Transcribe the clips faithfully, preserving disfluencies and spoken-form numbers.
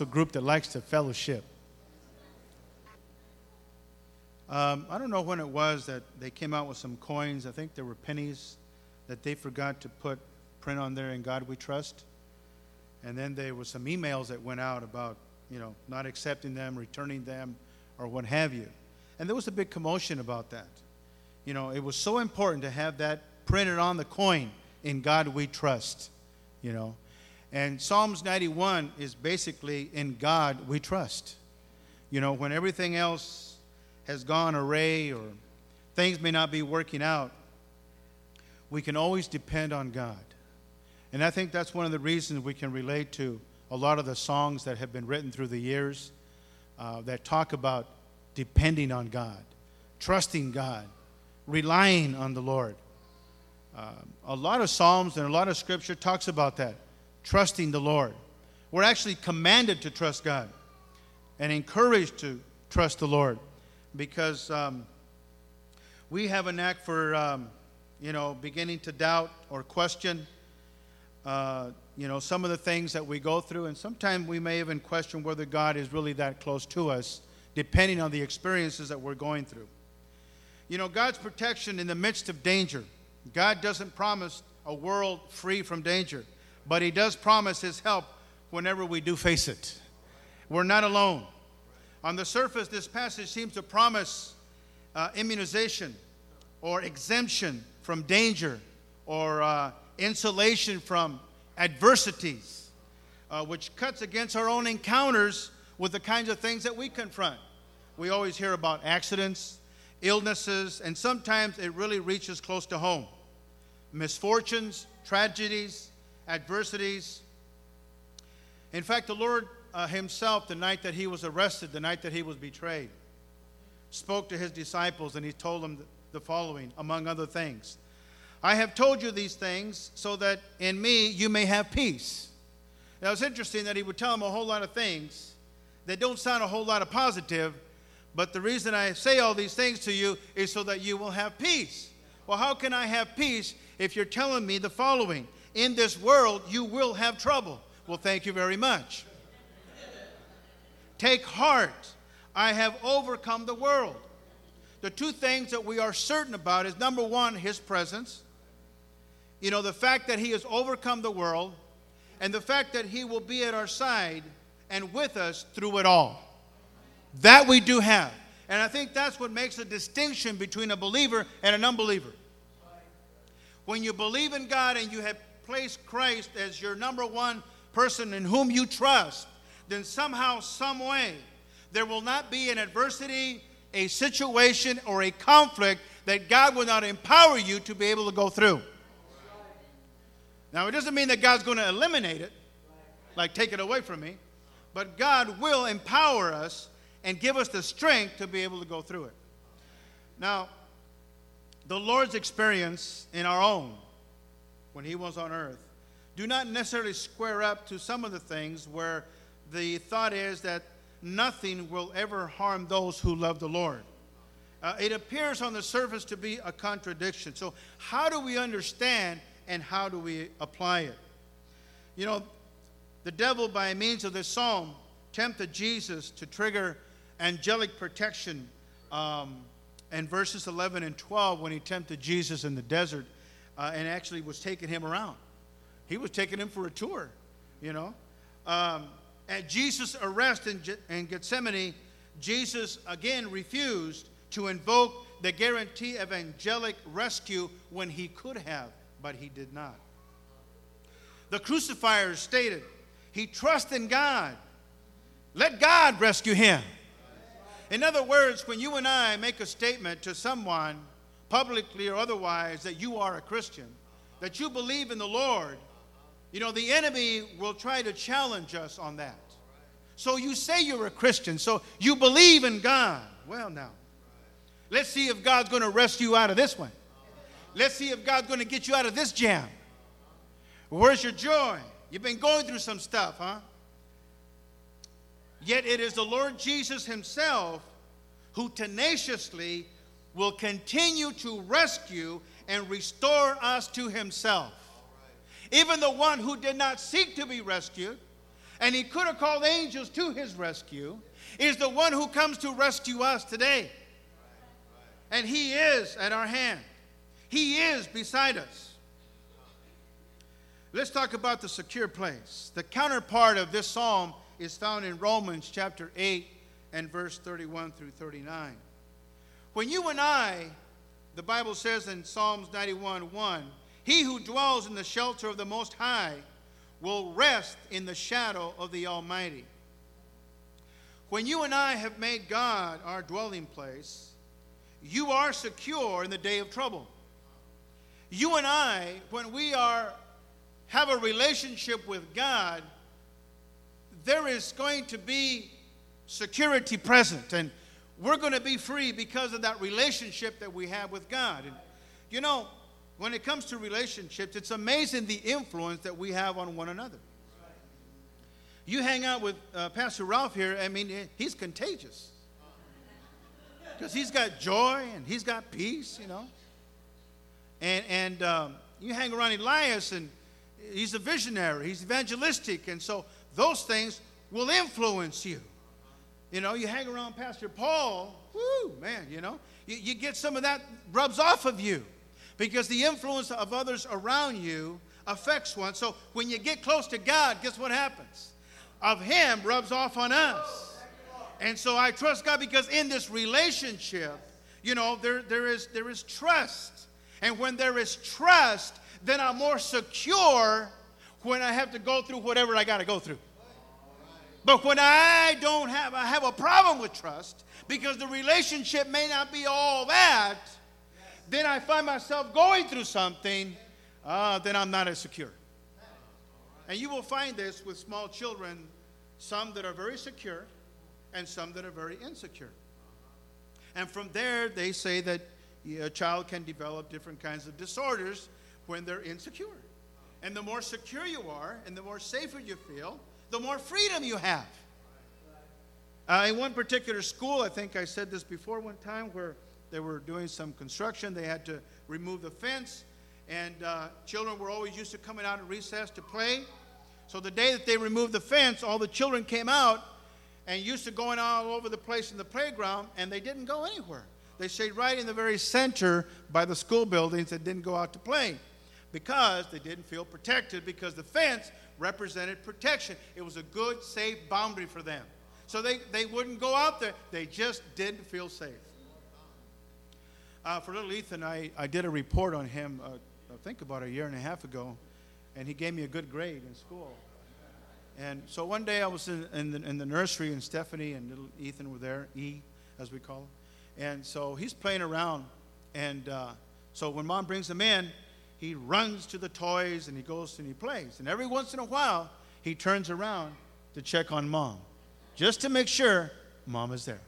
a group that likes to fellowship. Um, I don't know when it was that they came out with some coins. I think there were pennies that they forgot to put print on there, "In God We Trust." And then there were some emails that went out about, you know, not accepting them, returning them, or what have you. And there was a big commotion about that. You know, it was so important to have that printed on the coin, "In God We Trust," you know. And Psalms ninety-one is basically "In God We Trust." You know, when everything else has gone awry or things may not be working out, we can always depend on God. And I think that's one of the reasons we can relate to a lot of the songs that have been written through the years uh, that talk about depending on God, trusting God, relying on the Lord. Uh, a lot of Psalms and a lot of Scripture talks about that, trusting the Lord. We're actually commanded to trust God and encouraged to trust the Lord because um, we have a knack for, um, you know, beginning to doubt or question Uh, you know, some of the things that we go through, and sometimes we may even question whether God is really that close to us, depending on the experiences that we're going through. You know, God's protection in the midst of danger. God doesn't promise a world free from danger, but He does promise His help whenever we do face it. We're not alone. On the surface, this passage seems to promise uh, immunization or exemption from danger or uh, insulation from adversities, uh, which cuts against our own encounters with the kinds of things that we confront. We always hear about accidents, illnesses, and sometimes it really reaches close to home. Misfortunes, tragedies, adversities. In fact, the Lord uh, Himself, the night that He was arrested, the night that He was betrayed, spoke to His disciples, and He told them the following, among other things. "I have told you these things so that in me you may have peace." Now, it's interesting that He would tell them a whole lot of things that don't sound a whole lot of positive, but the reason I say all these things to you is so that you will have peace. Well, how can I have peace if you're telling me the following? "In this world you will have trouble." Well, thank you very much. "Take heart, I have overcome the world." The two things that we are certain about is, number one, His presence. You know, the fact that He has overcome the world, and the fact that He will be at our side and with us through it all. That we do have. And I think that's what makes a distinction between a believer and an unbeliever. When you believe in God and you have placed Christ as your number one person in whom you trust, then somehow, some way, there will not be an adversity, a situation, or a conflict that God will not empower you to be able to go through. Now, it doesn't mean that God's going to eliminate it, like take it away from me, but God will empower us and give us the strength to be able to go through it. Now, the Lord's experience in our own, when He was on earth, do not necessarily square up to some of the things where the thought is that nothing will ever harm those who love the Lord. Uh, it appears on the surface to be a contradiction. So how do we understand and how do we apply it? You know, the devil, by means of this psalm, tempted Jesus to trigger angelic protection um, in verses eleven and twelve when he tempted Jesus in the desert uh, and actually was taking Him around. He was taking Him for a tour, you know. Um At Jesus' arrest in, Ge- in Gethsemane, Jesus again refused to invoke the guarantee of angelic rescue when He could have, but He did not. The crucifiers stated, "He trusts in God. Let God rescue Him." In other words, when you and I make a statement to someone, publicly or otherwise, that you are a Christian, that you believe in the Lord, you know, the enemy will try to challenge us on that. So you say you're a Christian, so you believe in God. Well, now, let's see if God's going to rescue you out of this one. Let's see if God's going to get you out of this jam. Where's your joy? You've been going through some stuff, huh? Yet it is the Lord Jesus Himself who tenaciously will continue to rescue and restore us to Himself. Even the one who did not seek to be rescued and he could have called angels to his rescue, is the one who comes to rescue us today. And he is at our hand. He is beside us. Let's talk about the secure place. The counterpart of this psalm is found in Romans chapter eight and verse thirty-one through thirty-nine. When you and I, the Bible says in Psalms ninety-one one, he who dwells in the shelter of the Most High will rest in the shadow of the Almighty. When you and I have made God our dwelling place, you are secure in the day of trouble. You and I, when we are have a relationship with God, there is going to be security present, and we're going to be free because of that relationship that we have with God. And you know, when it comes to relationships, it's amazing the influence that we have on one another. You hang out with uh, Pastor Ralph here, I mean, he's contagious. Because he's got joy and he's got peace, you know. And and um, you hang around Elias, and he's a visionary, he's evangelistic, and so those things will influence you. You know, you hang around Pastor Paul, whoo, man, you know. You, you get some of that rubs off of you. Because the influence of others around you affects one. So when you get close to God, guess what happens? Of him rubs off on us. And so I trust God because in this relationship, you know, there there is there is trust. And when there is trust, then I'm more secure when I have to go through whatever I got to go through. But when I don't have, I have a problem with trust because the relationship may not be all that, then I find myself going through something, uh, then I'm not as secure. And you will find this with small children, some that are very secure and some that are very insecure. And from there, they say that a child can develop different kinds of disorders when they're insecure. And the more secure you are and the more safer you feel, the more freedom you have. Uh, in one particular school, I think I said this before one time, where they were doing some construction. They had to remove the fence. And uh, children were always used to coming out at recess to play. So the day that they removed the fence, all the children came out and used to going all over the place in the playground. And they didn't go anywhere. They stayed right in the very center by the school buildings and didn't go out to play. Because they didn't feel protected. Because the fence represented protection. It was a good, safe boundary for them. So they, they wouldn't go out there. They just didn't feel safe. Uh, for little Ethan, I, I did a report on him, uh, I think about a year and a half ago, and he gave me a good grade in school. And so one day I was in, in, the, in the nursery, and Stephanie and little Ethan were there, E, as we call him. And so he's playing around, and uh, so when Mom brings him in, he runs to the toys, and he goes and he plays. And every once in a while, he turns around to check on Mom, just to make sure Mom is there.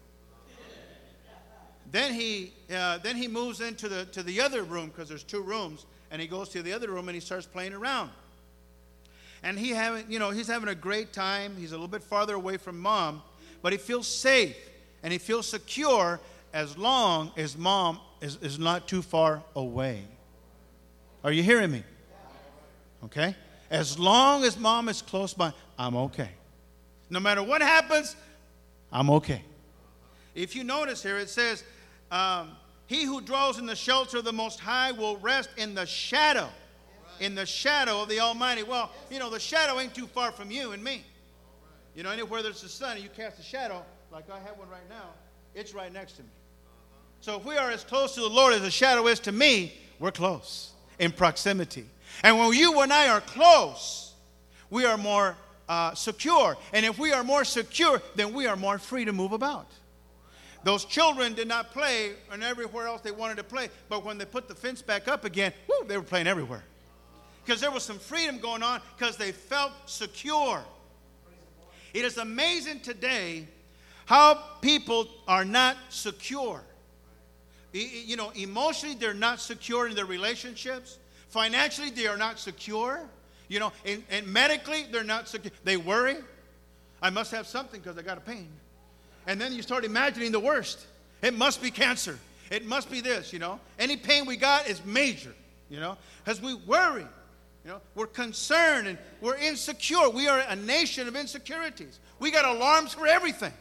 Then he uh, then he moves into the to the other room, because there's two rooms, and he goes to the other room and he starts playing around. And he having you know he's having a great time. He's a little bit farther away from Mom, but he feels safe and he feels secure as long as Mom is, is not too far away. Are you hearing me? Okay? As long as Mom is close by, I'm okay. No matter what happens, I'm okay. If you notice here, it says, Um, he who dwells in the shelter of the Most High will rest in the shadow, in the shadow of the Almighty. Well, you know, the shadow ain't too far from you and me. You know, anywhere there's the sun and you cast a shadow, like I have one right now, it's right next to me. So if we are as close to the Lord as the shadow is to me, we're close in proximity. And when you and I are close, we are more uh, secure. And if we are more secure, then we are more free to move about. Those children did not play and everywhere else they wanted to play. But when they put the fence back up again, whoo, they were playing everywhere. Because there was some freedom going on because they felt secure. It is amazing today how people are not secure. You know, emotionally they're not secure in their relationships. Financially they are not secure. You know, and, and medically they're not secure. They worry. I must have something because I got a pain. And then you start imagining the worst. It must be cancer. It must be this, you know. Any pain we got is major, you know, because we worry. You know, we're concerned and we're insecure. We are a nation of insecurities. We got alarms for everything.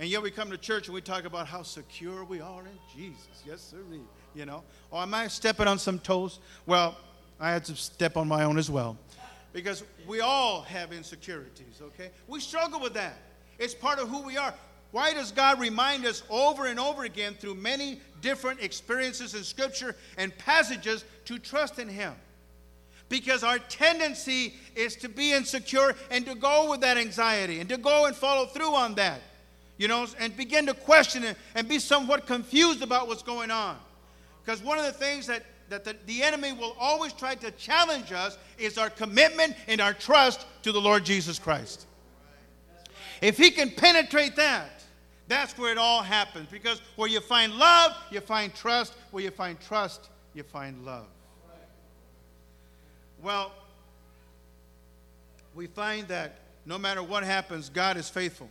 And yet we come to church and we talk about how secure we are in Jesus. Yes, sir. You know, or am I stepping on some toes? Well, I had to step on my own as well. Because we all have insecurities, okay? We struggle with that. It's part of who we are. Why does God remind us over and over again through many different experiences in Scripture and passages to trust in Him? Because our tendency is to be insecure and to go with that anxiety and to go and follow through on that, you know, and begin to question it and be somewhat confused about what's going on. Because one of the things that, that the, the enemy will always try to challenge us is our commitment and our trust to the Lord Jesus Christ. If he can penetrate that, that's where it all happens. Because where you find love, you find trust. Where you find trust, you find love. Well, we find that no matter what happens, God is faithful.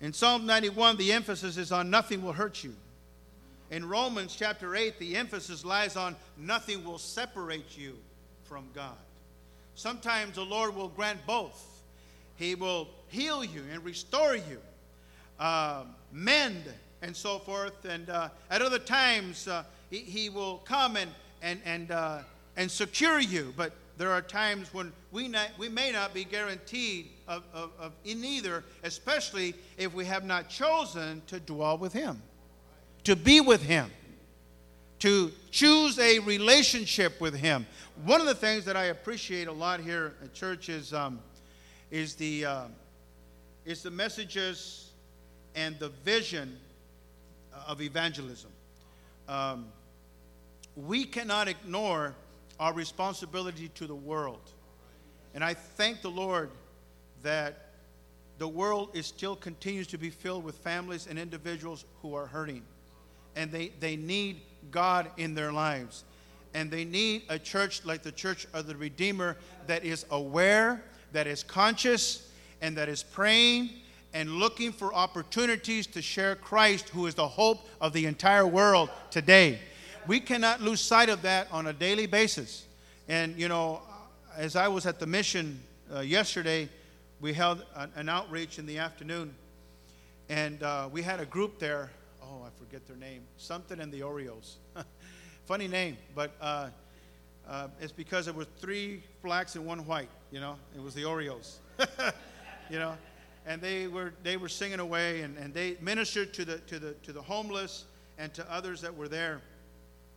In Psalm ninety-one, the emphasis is on nothing will hurt you. In Romans chapter eight, the emphasis lies on nothing will separate you from God. Sometimes the Lord will grant both. He will heal you and restore you, uh, mend and so forth. And uh, at other times, uh, he, he will come and and and uh, and secure you. But there are times when we not, we may not be guaranteed of, of, of in either, especially if we have not chosen to dwell with Him, to be with Him, to choose a relationship with Him. One of the things that I appreciate a lot here at church is. Um, Is the uh, is the messages and the vision of evangelism. Um, we cannot ignore our responsibility to the world, and I thank the Lord that the world is still continues to be filled with families and individuals who are hurting, and they they need God in their lives, and they need a church like the Church of the Redeemer that is aware, that is conscious, and that is praying and looking for opportunities to share Christ, who is the hope of the entire world today. We cannot lose sight of that on a daily basis. And, you know, as I was at the mission uh, yesterday, we held an, an outreach in the afternoon, and uh, we had a group there. Oh, I forget their name. Something in the Oreos. Funny name, but... Uh, Uh, it's because there were three blacks and one white, you know. It was the Oreos, you know. And they were they were singing away, and, and they ministered to the to the to the homeless and to others that were there.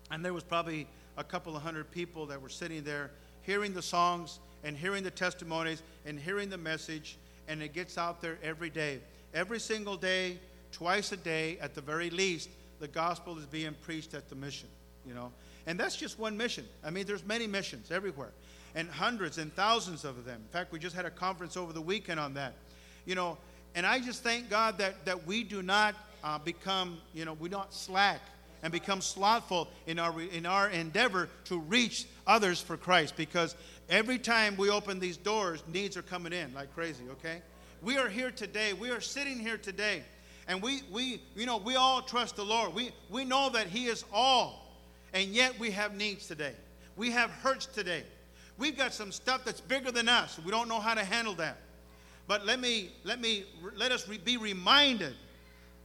And there was probably a couple of hundred people that were sitting there, hearing the songs and hearing the testimonies and hearing the message. And it gets out there every day, every single day, twice a day at the very least. The gospel is being preached at the mission, you know. And that's just one mission. I mean, there's many missions everywhere, and hundreds and thousands of them. In fact, we just had a conference over the weekend on that, you know. And I just thank God that that we do not uh, become, you know, we don't slack and become slothful in our in our endeavor to reach others for Christ. Because every time we open these doors, needs are coming in like crazy. Okay, we are here today. We are sitting here today, and we we you know we all trust the Lord. We we know that He is all. And yet we have needs today. We have hurts today. We've got some stuff that's bigger than us. We don't know how to handle that. But let me let me let us re- be reminded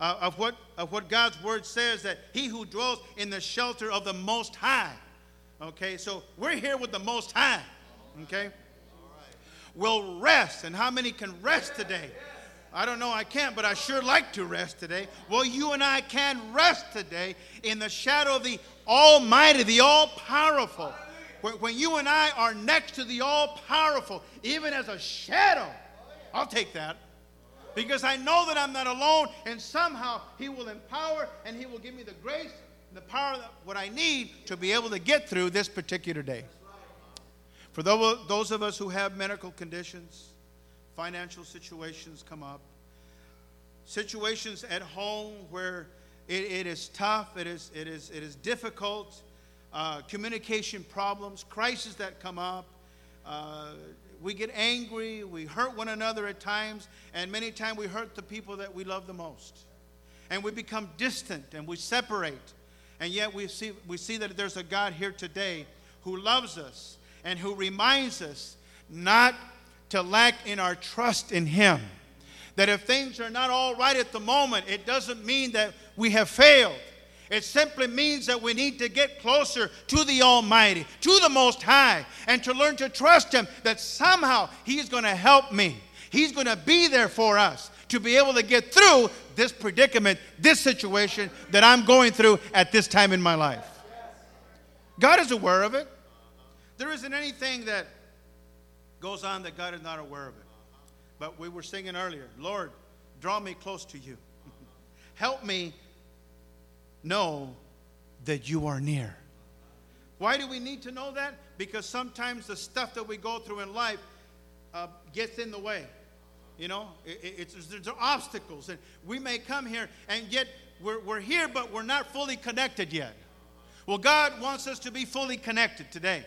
uh, of what of what God's word says, that he who dwells in the shelter of the Most High. Okay, so we're here with the Most High. Okay, will rest. And how many can rest today? I don't know, I can't, but I sure like to rest today. Well, you and I can rest today in the shadow of the Almighty, the all-powerful. When, when you and I are next to the all-powerful, even as a shadow, I'll take that. Because I know that I'm not alone, and somehow He will empower and He will give me the grace and the power that what I need to be able to get through this particular day. For those of us who have medical conditions, financial situations come up. Situations at home where it, it is tough, it is it is it is difficult. Uh, communication problems, crises that come up. Uh, we get angry, we hurt one another at times, and many times we hurt the people that we love the most, and we become distant and we separate. And yet we see we see that there's a God here today who loves us and who reminds us not to lack in our trust in Him. That if things are not all right at the moment, it doesn't mean that we have failed. It simply means that we need to get closer to the Almighty, to the Most High, and to learn to trust Him that somehow He's going to help me. He's going to be there for us to be able to get through this predicament, this situation that I'm going through at this time in my life. God is aware of it. There isn't anything that goes on that God is not aware of it. But we were singing earlier, Lord, draw me close to you. Help me know that you are near. Why do we need to know that? Because sometimes the stuff that we go through in life uh, gets in the way. You know, it, it's, it's, there's obstacles. And we may come here and yet we're, we're here, but we're not fully connected yet. Well, God wants us to be fully connected today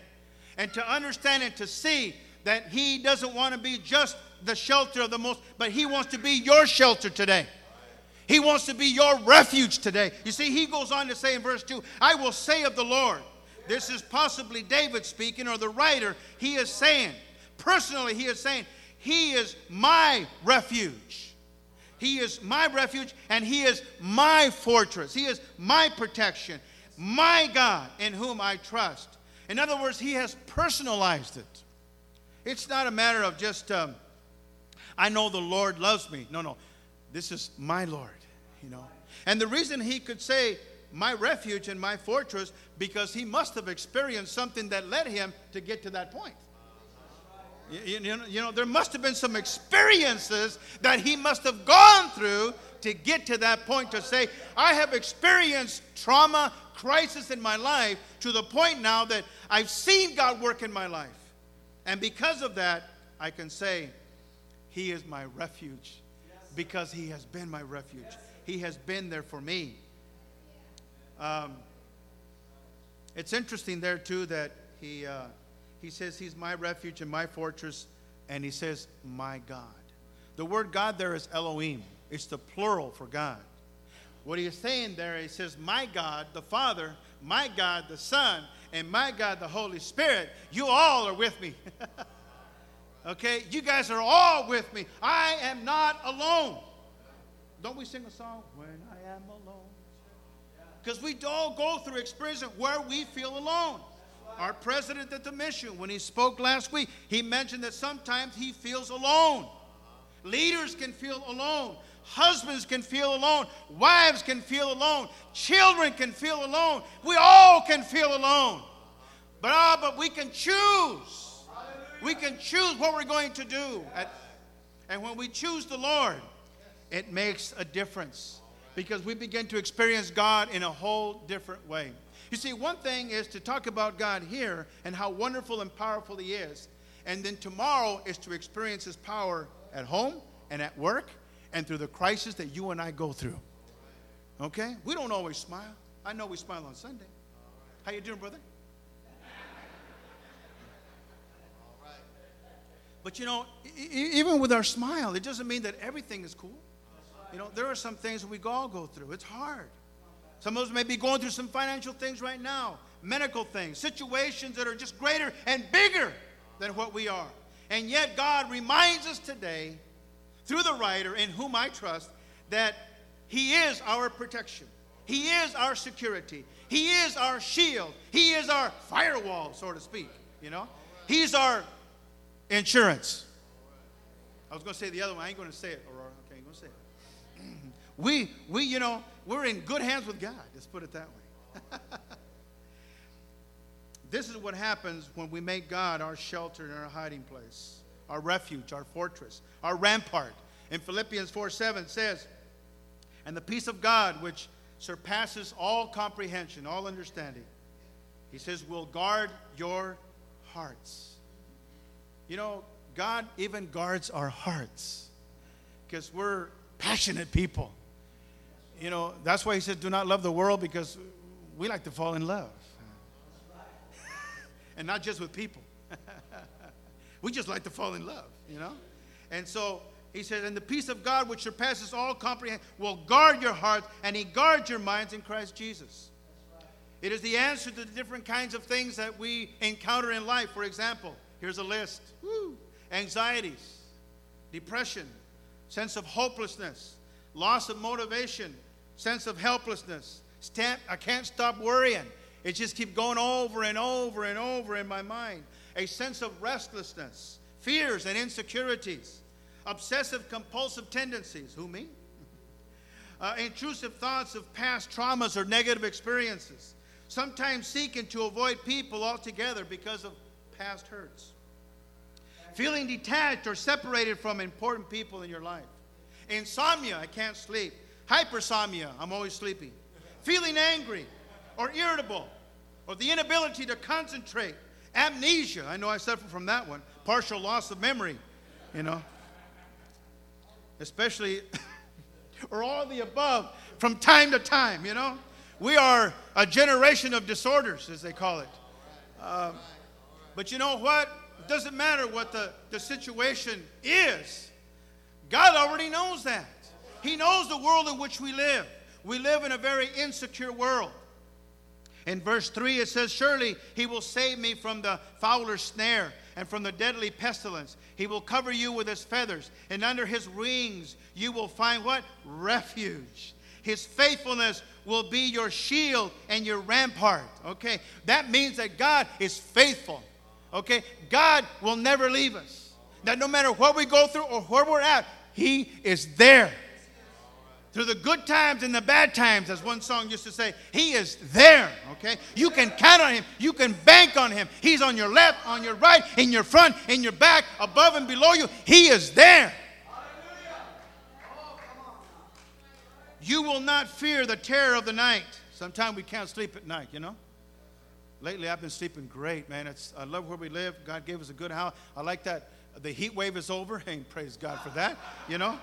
and to understand and to see that He doesn't want to be just the shelter of the most, but He wants to be your shelter today. He wants to be your refuge today. You see, he goes on to say in verse two, I will say of the Lord. This is possibly David speaking, or the writer. He is saying, personally, he is saying, He is my refuge. He is my refuge, and He is my fortress. He is my protection, my God in whom I trust. In other words, He has personalized it. It's not a matter of just, um, I know the Lord loves me. No, no. This is my Lord, you know. And the reason He could say, my refuge and my fortress, because He must have experienced something that led Him to get to that point. You, you, know, you know, there must have been some experiences that He must have gone through to get to that point to say, I have experienced trauma, crisis in my life to the point now that I've seen God work in my life. And because of that, I can say, He is my refuge. Because He has been my refuge. He has been there for me. Um, it's interesting there, too, that he, uh, he says He's my refuge and my fortress, and He says, my God. The word God there is Elohim. It's the plural for God. What He is saying there, He says, my God, the Father, my God, the Son, and my God, the Holy Spirit, you all are with me. Okay, you guys are all with me. I am not alone. Don't we sing a song? When I am alone. Because we all go through experiences where we feel alone. Our president at the mission, when he spoke last week, he mentioned that sometimes he feels alone. Leaders can feel alone. Husbands can feel alone. Wives can feel alone. Children can feel alone. We all can feel alone. But, ah, but we can choose. We can choose what we're going to do. At, and when we choose the Lord, it makes a difference because we begin to experience God in a whole different way. You see, one thing is to talk about God here and how wonderful and powerful He is. And then tomorrow is to experience His power at home and at work and through the crisis that you and I go through. Okay? We don't always smile. I know we smile on Sunday. How you doing, brother? But, you know, even with our smile, it doesn't mean that everything is cool. You know, there are some things we all go through. It's hard. Some of us may be going through some financial things right now, medical things, situations that are just greater and bigger than what we are. And yet God reminds us today, through the writer in whom I trust, that He is our protection. He is our security. He is our shield. He is our firewall, so to speak, you know. He's our insurance. I was going to say the other one. I ain't going to say it, Aurora. Okay, I ain't going to say it. We, we, you know, we're in good hands with God. Let's put it that way. This is what happens when we make God our shelter and our hiding place, our refuge, our fortress, our rampart. And Philippians four seven says, and the peace of God, which surpasses all comprehension, all understanding, He says, will guard your hearts. You know, God even guards our hearts because we're passionate people. You know, that's why He said, do not love the world, because we like to fall in love. And not just with people. We just like to fall in love, you know. And so He said, and the peace of God, which surpasses all comprehension, will guard your hearts, and He guards your minds in Christ Jesus. It is the answer to the different kinds of things that we encounter in life. For example, here's a list. Woo. Anxieties, depression, sense of hopelessness, loss of motivation, sense of helplessness. Stand, I can't stop worrying. It just keeps going over and over and over in my mind. A sense of restlessness, fears and insecurities, obsessive compulsive tendencies. Who, me? Uh, intrusive thoughts of past traumas or negative experiences. Sometimes seeking to avoid people altogether because of past hurts. Feeling detached or separated from important people in your life. Insomnia, I can't sleep. Hypersomnia, I'm always sleepy. Feeling angry or irritable or the inability to concentrate. Amnesia, I know I suffer from that one. Partial loss of memory, you know. Especially... or all the above from time to time, you know. We are a generation of disorders, as they call it. Uh, but you know what? It doesn't matter what the, the situation is. God already knows that. He knows the world in which we live. We live in a very insecure world. In verse three it says, surely he will save me from the fowler's snare and from the deadly pestilence. He will cover you with his feathers, and under his wings you will find what? Refuge. His faithfulness will be your shield and your rampart. Okay, that means that God is faithful. Okay, God will never leave us. That no matter what we go through or where we're at, he is there. Through the good times and the bad times, as one song used to say, he is there, okay? You can count on him. You can bank on him. He's on your left, on your right, in your front, in your back, above and below you. He is there. You will not fear the terror of the night. Sometimes we can't sleep at night, you know? Lately, I've been sleeping great, man. It's, I love where we live. God gave us a good house. I like that the heat wave is over. And praise God for that, you know?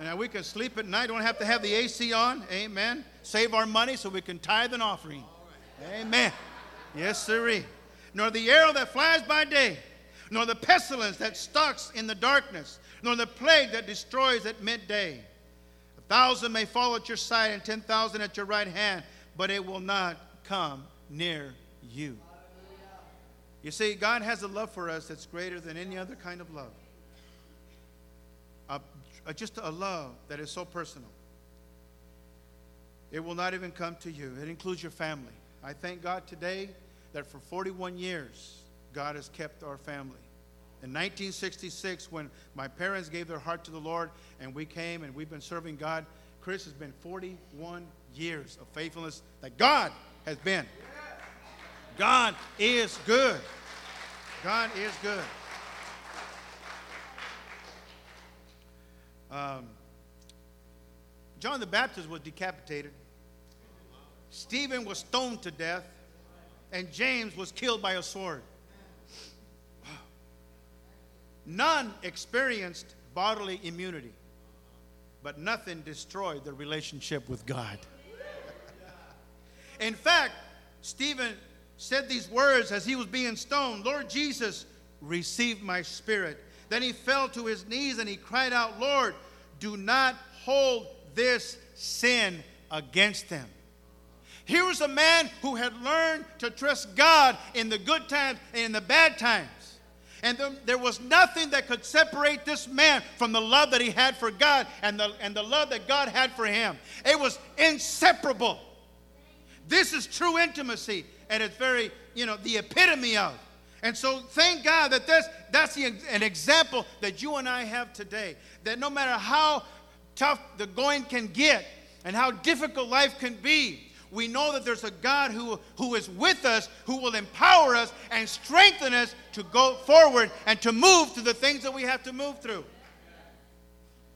And we can sleep at night. Don't have to have the A C on. Amen. Save our money so we can tithe an offering. Amen. Yes, sirree. Nor the arrow that flies by day, nor the pestilence that stalks in the darkness, nor the plague that destroys at midday. A thousand may fall at your side and ten thousand at your right hand, but it will not come near you. You see, God has a love for us that's greater than any other kind of love. A Just a love that is so personal. It will not even come to you. It includes your family. I thank God today that for forty-one years, God has kept our family. In nineteen sixty-six, when my parents gave their heart to the Lord and we came and we've been serving God, Chris, has been forty-one years of faithfulness that God has been. God is good. God is good. Um, John the Baptist was decapitated. Stephen was stoned to death. And James was killed by a sword. Wow. None experienced bodily immunity. But nothing destroyed their relationship with God. In fact, Stephen said these words as he was being stoned. Lord Jesus, receive my spirit. Then he fell to his knees and he cried out, Lord, do not hold this sin against them. Here was a man who had learned to trust God in the good times and in the bad times. And there was nothing that could separate this man from the love that he had for God and the, and the love that God had for him. It was inseparable. This is true intimacy and it's very, you know, the epitome of. And so thank God that this, that's the, an example that you and I have today. That no matter how tough the going can get and how difficult life can be, we know that there's a God who, who is with us, who will empower us and strengthen us to go forward and to move to the things that we have to move through.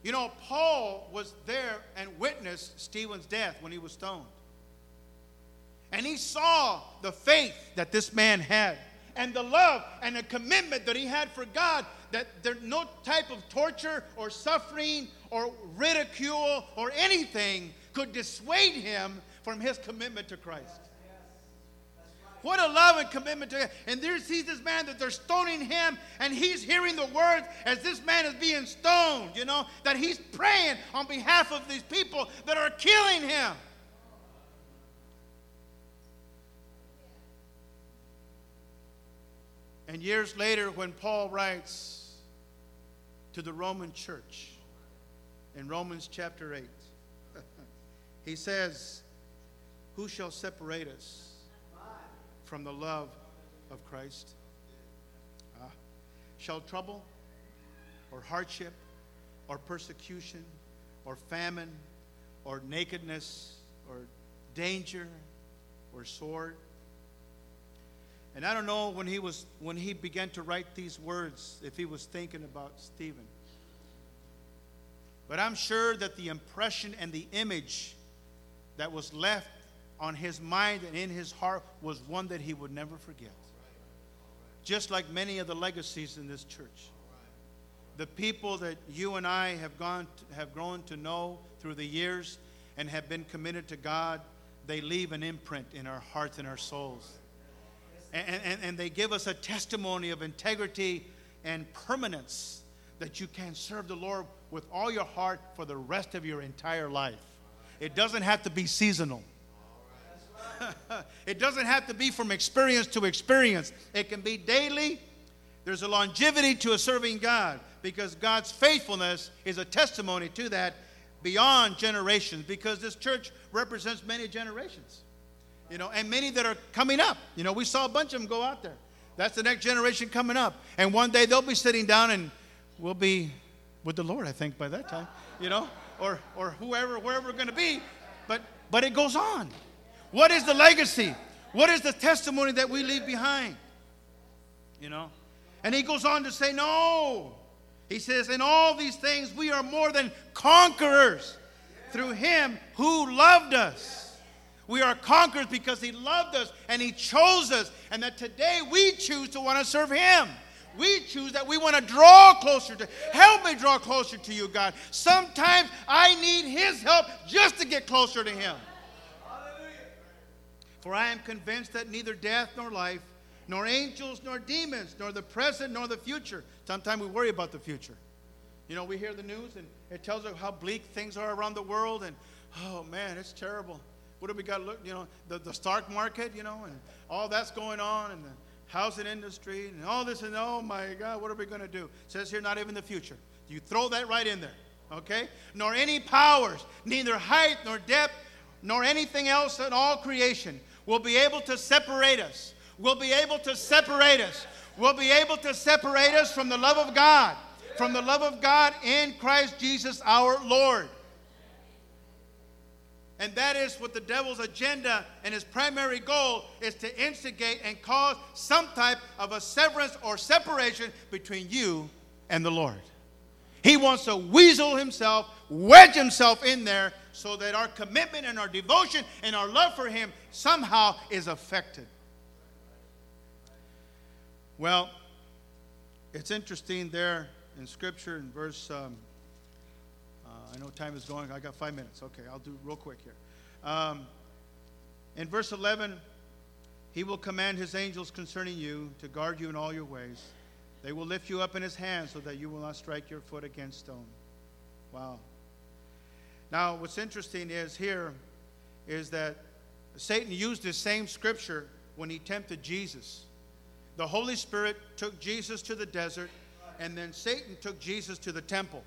You know, Paul was there and witnessed Stephen's death when he was stoned. And he saw the faith that this man had. And the love and the commitment that he had for God, that there's no type of torture or suffering or ridicule or anything could dissuade him from his commitment to Christ. Yes, yes. Right. What a love and commitment to God. And there sees this man that they're stoning him, and he's hearing the words as this man is being stoned, you know, that he's praying on behalf of these people that are killing him. And years later, when Paul writes to the Roman church in Romans chapter eight, he says, "Who shall separate us from the love of Christ? Ah. Shall trouble or hardship or persecution or famine or nakedness or danger or sword?" And I don't know when he was when he began to write these words if he was thinking about Stephen. But I'm sure that the impression and the image that was left on his mind and in his heart was one that he would never forget. Just like many of the legacies in this church. The people that you and I have gone to, have grown to know through the years and have been committed to God, they leave an imprint in our hearts and our souls. And, and, and they give us a testimony of integrity and permanence that you can serve the Lord with all your heart for the rest of your entire life. It doesn't have to be seasonal. It doesn't have to be from experience to experience. It can be daily. There's a longevity to a serving God because God's faithfulness is a testimony to that beyond generations, because this church represents many generations. You know, and many that are coming up. You know, we saw a bunch of them go out there. That's the next generation coming up. And one day they'll be sitting down and we'll be with the Lord, I think, by that time. You know, or or whoever, wherever we're going to be. But but it goes on. What is the legacy? What is the testimony that we leave behind? You know. And he goes on to say, no. He says, in all these things we are more than conquerors through him who loved us. We are conquerors because he loved us and he chose us, and that today we choose to want to serve him. We choose that we want to draw closer to, help me draw closer to you, God. Sometimes I need his help just to get closer to him. Hallelujah. For I am convinced that neither death nor life, nor angels nor demons, nor the present nor the future. Sometimes we worry about the future. You know, we hear the news and it tells us how bleak things are around the world, and oh man, it's terrible. What do we got to look, you know, the, the stock market, you know, and all that's going on, and the housing industry, and all this, and oh my God, what are we going to do? It says here, not even the future. You throw that right in there, okay? Nor any powers, neither height nor depth, nor anything else in all creation will be able to separate us. Will be able to separate us. Will be able to separate us from the love of God, from the love of God in Christ Jesus our Lord. And that is what the devil's agenda and his primary goal is, to instigate and cause some type of a severance or separation between you and the Lord. He wants to weasel himself, wedge himself in there so that our commitment and our devotion and our love for him somehow is affected. Well, it's interesting there in Scripture in verse... Um, I know time is going. I got five minutes. Okay, I'll do real quick here. Um, in verse eleven, he will command his angels concerning you to guard you in all your ways. They will lift you up in his hand so that you will not strike your foot against stone. Wow. Now, what's interesting is here is that Satan used this same scripture when he tempted Jesus. The Holy Spirit took Jesus to the desert, and then Satan took Jesus to the temple.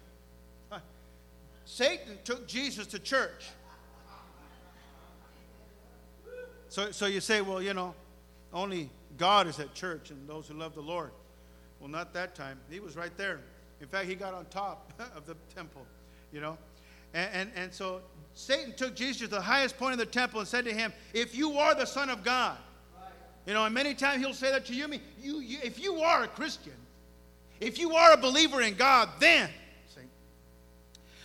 Satan took Jesus to church. So, so you say, well, you know, only God is at church and those who love the Lord. Well, not that time. He was right there. In fact, he got on top of the temple, you know. And, and, and so Satan took Jesus to the highest point of the temple and said to him, if you are the Son of God, you know, and many times he'll say that to you, you, you if you are a Christian, if you are a believer in God, then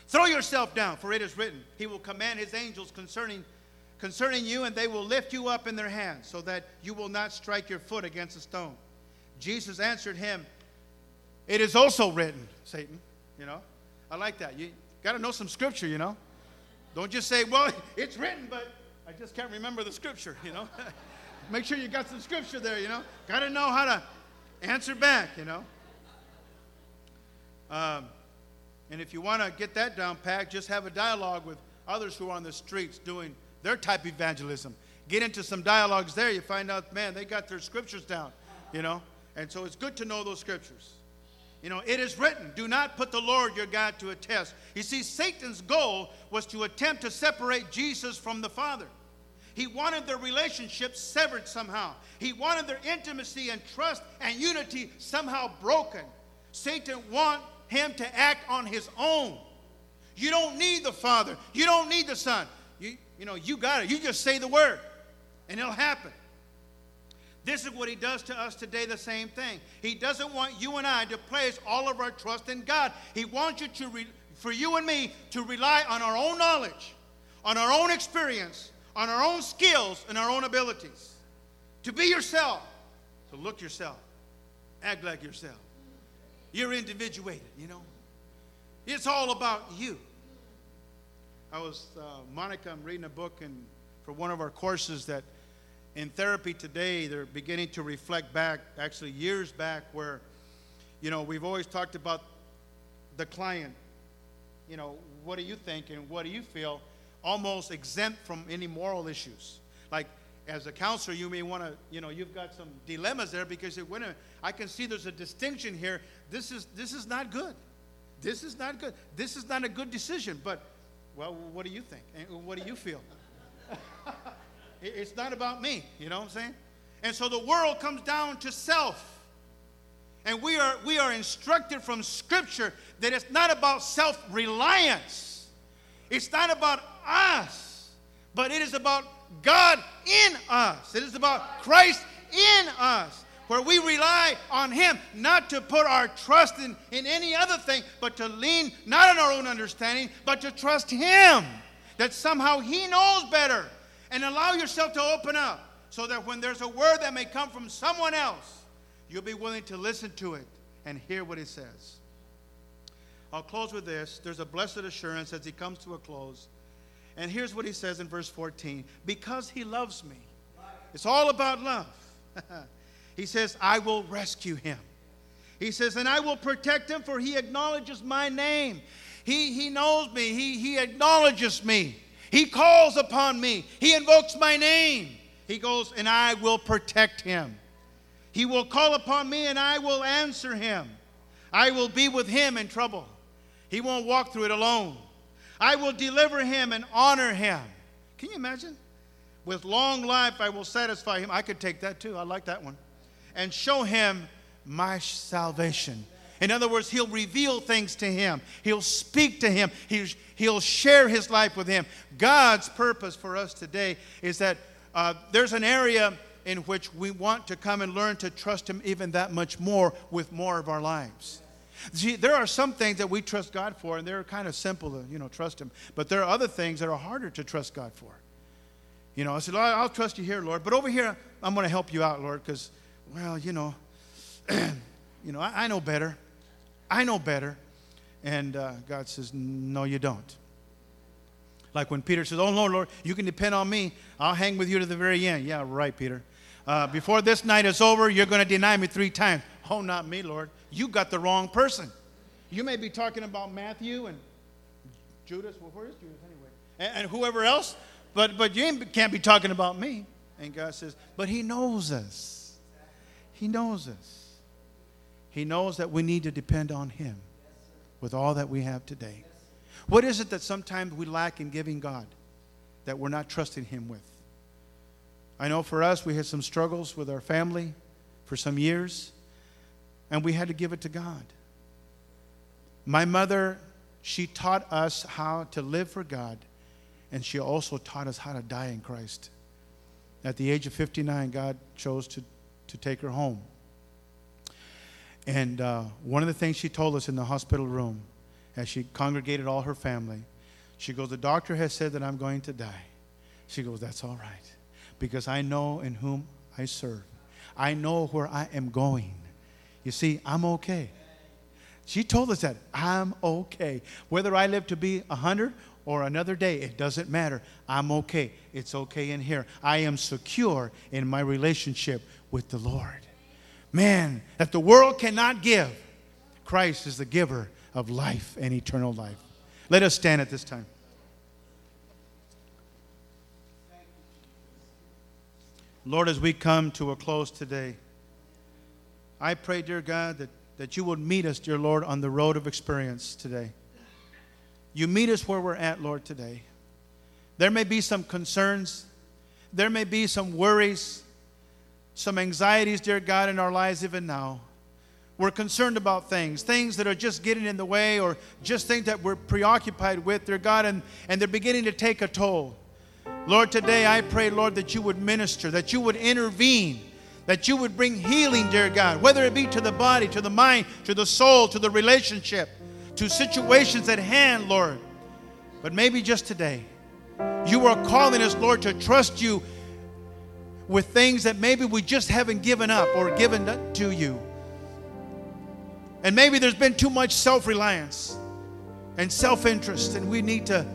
throw yourself down, for it is written, he will command his angels concerning, concerning you, and they will lift you up in their hands so that you will not strike your foot against a stone. Jesus answered him, it is also written, Satan. You know, I like that. You got to know some scripture, you know. Don't just say, well, it's written, but I just can't remember the scripture, you know. Make sure you got some scripture there, you know. Got to know how to answer back, you know. Um. And if you want to get that down packed, just have a dialogue with others who are on the streets doing their type of evangelism. Get into some dialogues there. You find out, man, they got their scriptures down, you know. And so it's good to know those scriptures. You know, it is written, do not put the Lord your God to a test. You see, Satan's goal was to attempt to separate Jesus from the Father. He wanted their relationship severed somehow. He wanted their intimacy and trust and unity somehow broken. Satan wanted him to act on his own. You don't need the Father. You don't need the Son. You, you know, you got it. You just say the word, and it'll happen. This is what he does to us today, the same thing. He doesn't want you and I to place all of our trust in God. He wants you to re- for you and me to rely on our own knowledge, on our own experience, on our own skills, and our own abilities. To be yourself, to look yourself, act like yourself. You're individuated, you know. It's all about you. I was, uh, Monica, I'm reading a book and for one of our courses that in therapy today, they're beginning to reflect back, actually years back, where, you know, we've always talked about the client. You know, what do you think and what do you feel? Almost exempt from any moral issues. Like, as a counselor, you may want to, you know, you've got some dilemmas there because you say, wait a minute, I can see there's a distinction here. This is this is not good. This is not good. This is not a good decision. But, well, what do you think? And what do you feel? It's not about me, you know what I'm saying? And so the world comes down to self. And we are we are instructed from Scripture that it's not about self-reliance. It's not about us, but it is about God in us. It is about Christ in us, where we rely on Him, not to put our trust in, in any other thing, but to lean not on our own understanding, but to trust Him, that somehow He knows better. And allow yourself to open up so that when there's a word that may come from someone else, you'll be willing to listen to it and hear what it says. I'll close with this. There's a blessed assurance as he comes to a close. And here's what he says in verse fourteen. Because he loves me. It's all about love. He says, I will rescue him. He says, and I will protect him, for he acknowledges my name. He, he knows me. He, he acknowledges me. He calls upon me. He invokes my name. He goes, and I will protect him. He will call upon me, and I will answer him. I will be with him in trouble. He won't walk through it alone. I will deliver him and honor him. Can you imagine? With long life, I will satisfy him. I could take that too. I like that one. And show him my salvation. In other words, he'll reveal things to him. He'll speak to him. He'll, he'll share his life with him. God's purpose for us today is that uh, there's an area in which we want to come and learn to trust him even that much more with more of our lives. See, there are some things that we trust God for, and they're kind of simple to, you know, trust him. But there are other things that are harder to trust God for. You know, I said, I'll trust you here, Lord. But over here, I'm going to help you out, Lord, because, well, you know, you know, I, I know better. I know better. And uh, God says, no, you don't. Like when Peter says, oh, Lord, Lord, you can depend on me. I'll hang with you to the very end. Yeah, right, Peter. Uh, before this night is over, you're going to deny me three times. Oh, not me, Lord. You got the wrong person. You may be talking about Matthew and Judas. Well, where is Judas anyway? And, and whoever else. But, but you ain't, can't be talking about me. And God says, but he knows us. He knows us. He knows that we need to depend on him with all that we have today. What is it that sometimes we lack in giving God that we're not trusting him with? I know for us, we had some struggles with our family for some years, and we had to give it to God. My mother, she taught us how to live for God, and she also taught us how to die in Christ. At the age of fifty-nine, God chose to, to take her home. And uh, one of the things she told us in the hospital room as she congregated all her family, she goes, the doctor has said that I'm going to die. She goes, that's all right, because I know in whom I serve. I know where I am going. You see, I'm okay. She told us that, I'm okay. Whether I live to be one hundred or another day, it doesn't matter. I'm okay. It's okay in here. I am secure in my relationship with the Lord. Man, that the world cannot give. Christ is the giver of life and eternal life. Let us stand at this time. Lord, as we come to a close today, I pray, dear God, that, that you would meet us, dear Lord, on the road of experience today. You meet us where we're at, Lord, today. There may be some concerns. There may be some worries, some anxieties, dear God, in our lives even now. We're concerned about things, things that are just getting in the way or just things that we're preoccupied with, dear God, and, and they're beginning to take a toll. Lord, today I pray, Lord, that you would minister, that you would intervene, that you would bring healing, dear God, whether it be to the body, to the mind, to the soul, to the relationship, to situations at hand, Lord. But maybe just today, you are calling us, Lord, to trust you with things that maybe we just haven't given up or given to you. And maybe there's been too much self-reliance and self-interest, and we need to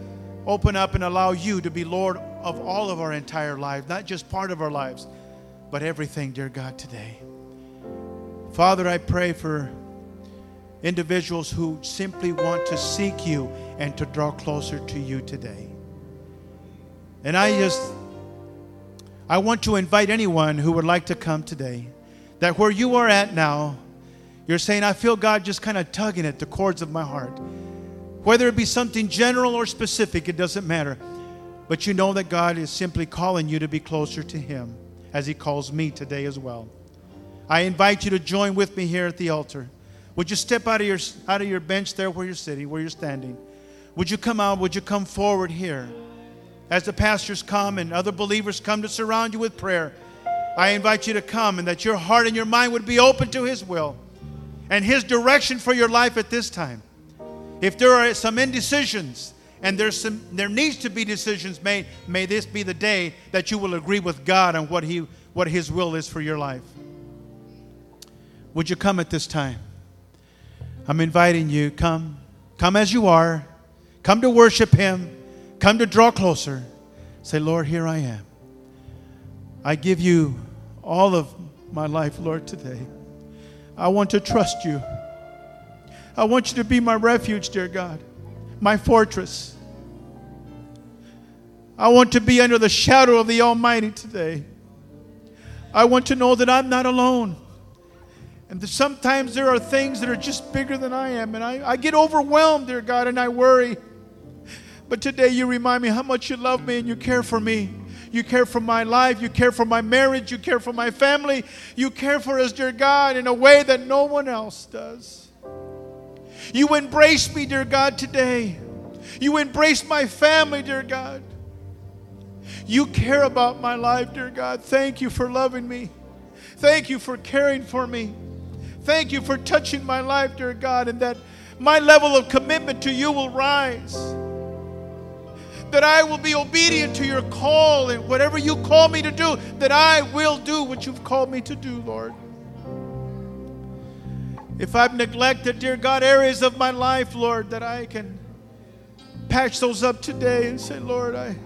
open up and allow you to be Lord of all of our entire life, not just part of our lives, but everything, dear God, today. Father, I pray for individuals who simply want to seek you and to draw closer to you today. And I just, I want to invite anyone who would like to come today, that where you are at now, you're saying, I feel God just kind of tugging at the cords of my heart. Whether it be something general or specific, it doesn't matter. But you know that God is simply calling you to be closer to Him, as He calls me today as well. I invite you to join with me here at the altar. Would you step out of your, out of your bench there where you're sitting, where you're standing? Would you come out? Would you come forward here? As the pastors come and other believers come to surround you with prayer, I invite you to come, and that your heart and your mind would be open to His will and His direction for your life at this time. If there are some indecisions, and there's some, there needs to be decisions made, may this be the day that you will agree with God on what He, what His will is for your life. Would you come at this time? I'm inviting you. Come. Come as you are. Come to worship Him. Come to draw closer. Say, Lord, here I am. I give you all of my life, Lord, today. I want to trust you. I want you to be my refuge, dear God, my fortress. I want to be under the shadow of the Almighty today. I want to know that I'm not alone. And that sometimes there are things that are just bigger than I am. And I, I get overwhelmed, dear God, and I worry. But today you remind me how much you love me and you care for me. You care for my life. You care for my marriage. You care for my family. You care for us, dear God, in a way that no one else does. You embrace me, dear God, today. You embrace my family, dear God. You care about my life, dear God. Thank you for loving me. Thank you for caring for me. Thank you for touching my life, dear God, and that my level of commitment to you will rise. That I will be obedient to your call, and whatever you call me to do, that I will do what you've called me to do, Lord. If I've neglected, dear God, areas of my life, Lord, that I can patch those up today and say, Lord, I,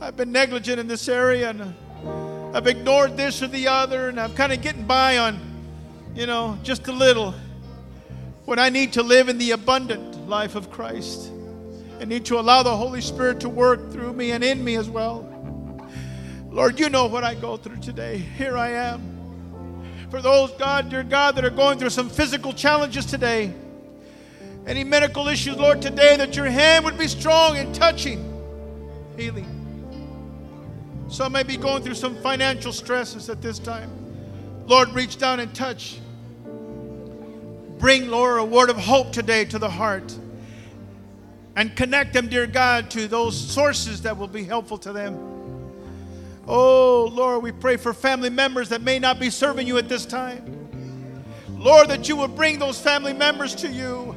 I've been negligent in this area, and I've ignored this or the other, and I'm kind of getting by on, you know, just a little. When I need to live in the abundant life of Christ. I need to allow the Holy Spirit to work through me and in me as well. Lord, you know what I go through today. Here I am. For those, God, dear God, that are going through some physical challenges today, any medical issues, Lord, today, that your hand would be strong in touching, healing. Some may be going through some financial stresses at this time. Lord, reach down and touch. Bring, Lord, a word of hope today to the heart. And connect them, dear God, to those sources that will be helpful to them. Oh, Lord, we pray for family members that may not be serving you at this time. Lord, that you will bring those family members to you.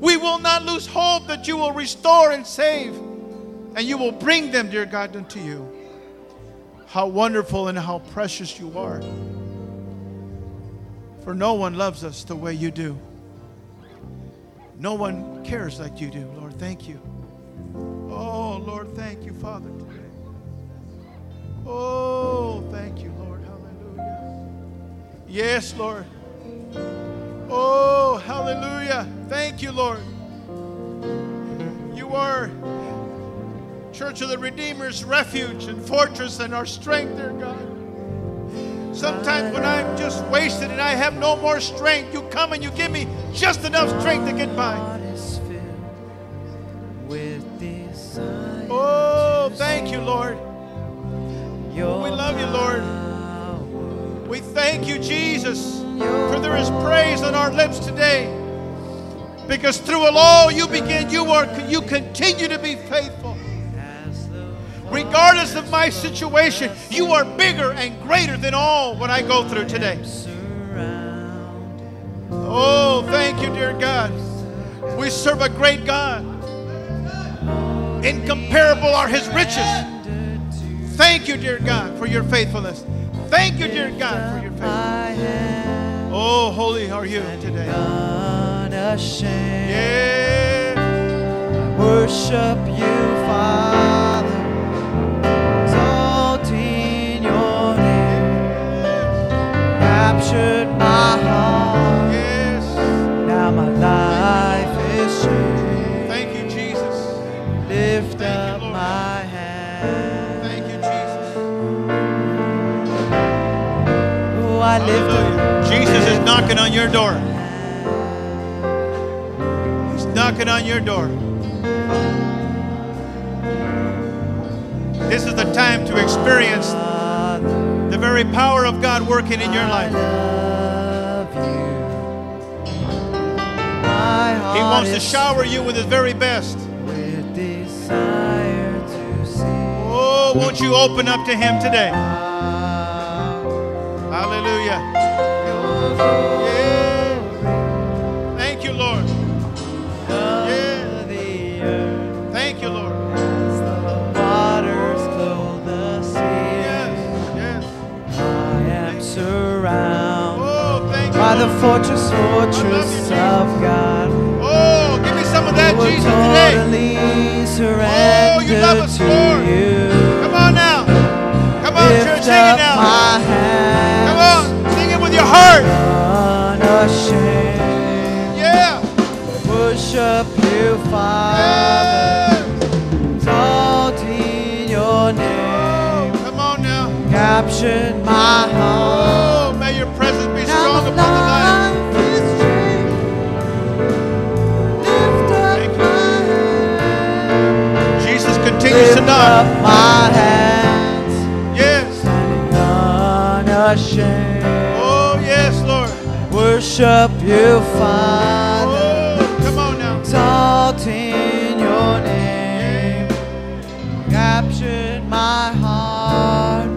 We will not lose hope that you will restore and save. And you will bring them, dear God, unto you. How wonderful and how precious you are. For no one loves us the way you do. No one cares like you do, Lord. Thank you. Oh, Lord, thank you, Father, today. Oh, thank you, Lord. Hallelujah. Yes, Lord. Oh, hallelujah. Thank you, Lord. You are Church of the Redeemer's refuge and fortress and our strength, dear God. Sometimes when I'm just wasted and I have no more strength, you come and you give me just enough strength to get by. Oh, thank you, Lord. We love you, Lord. We thank you, Jesus, for there is praise on our lips today. Because through it all you begin, you are, you continue to be faithful. Regardless of my situation, you are bigger and greater than all what I go through today. Oh, thank you, dear God. We serve a great God. Incomparable are his riches. Thank you, dear God, for your faithfulness. Thank you, dear God, for your faithfulness. Oh, holy are you today. Yeah. I worship you, Father. Captured my heart. Yes. Now my life is changed. Thank you, Jesus. Lift up my hand. Thank you, Jesus. Oh, I lift up. Jesus is knocking on your door. He's knocking on your door. This is the time to experience the very power of God working in your life. He wants to shower you with his very best. Oh, won't you open up to him today? Hallelujah. Yeah. Thank you, Lord. Yeah. Thank you, Lord. By the fortress, fortress of God. Oh, give me some of that, Jesus, today. Oh, you love us, Lord. Come on now. Come on, church, sing it now. Come on, sing it with your heart. Yeah. Worship you, Father. Exalt in your name. Come on now. Capture my heart. Lift up my hands, yes, standing unashamed. Oh yes, Lord, I worship you, Father. Oh, come on now, exalting your name, captured my heart.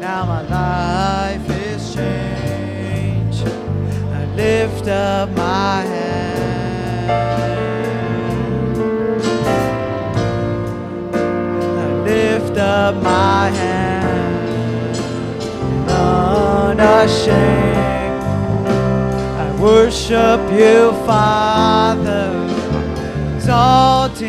Now my life is changed. I lift up my hands. Up my hand, unashamed. I worship you, Father. Exalting.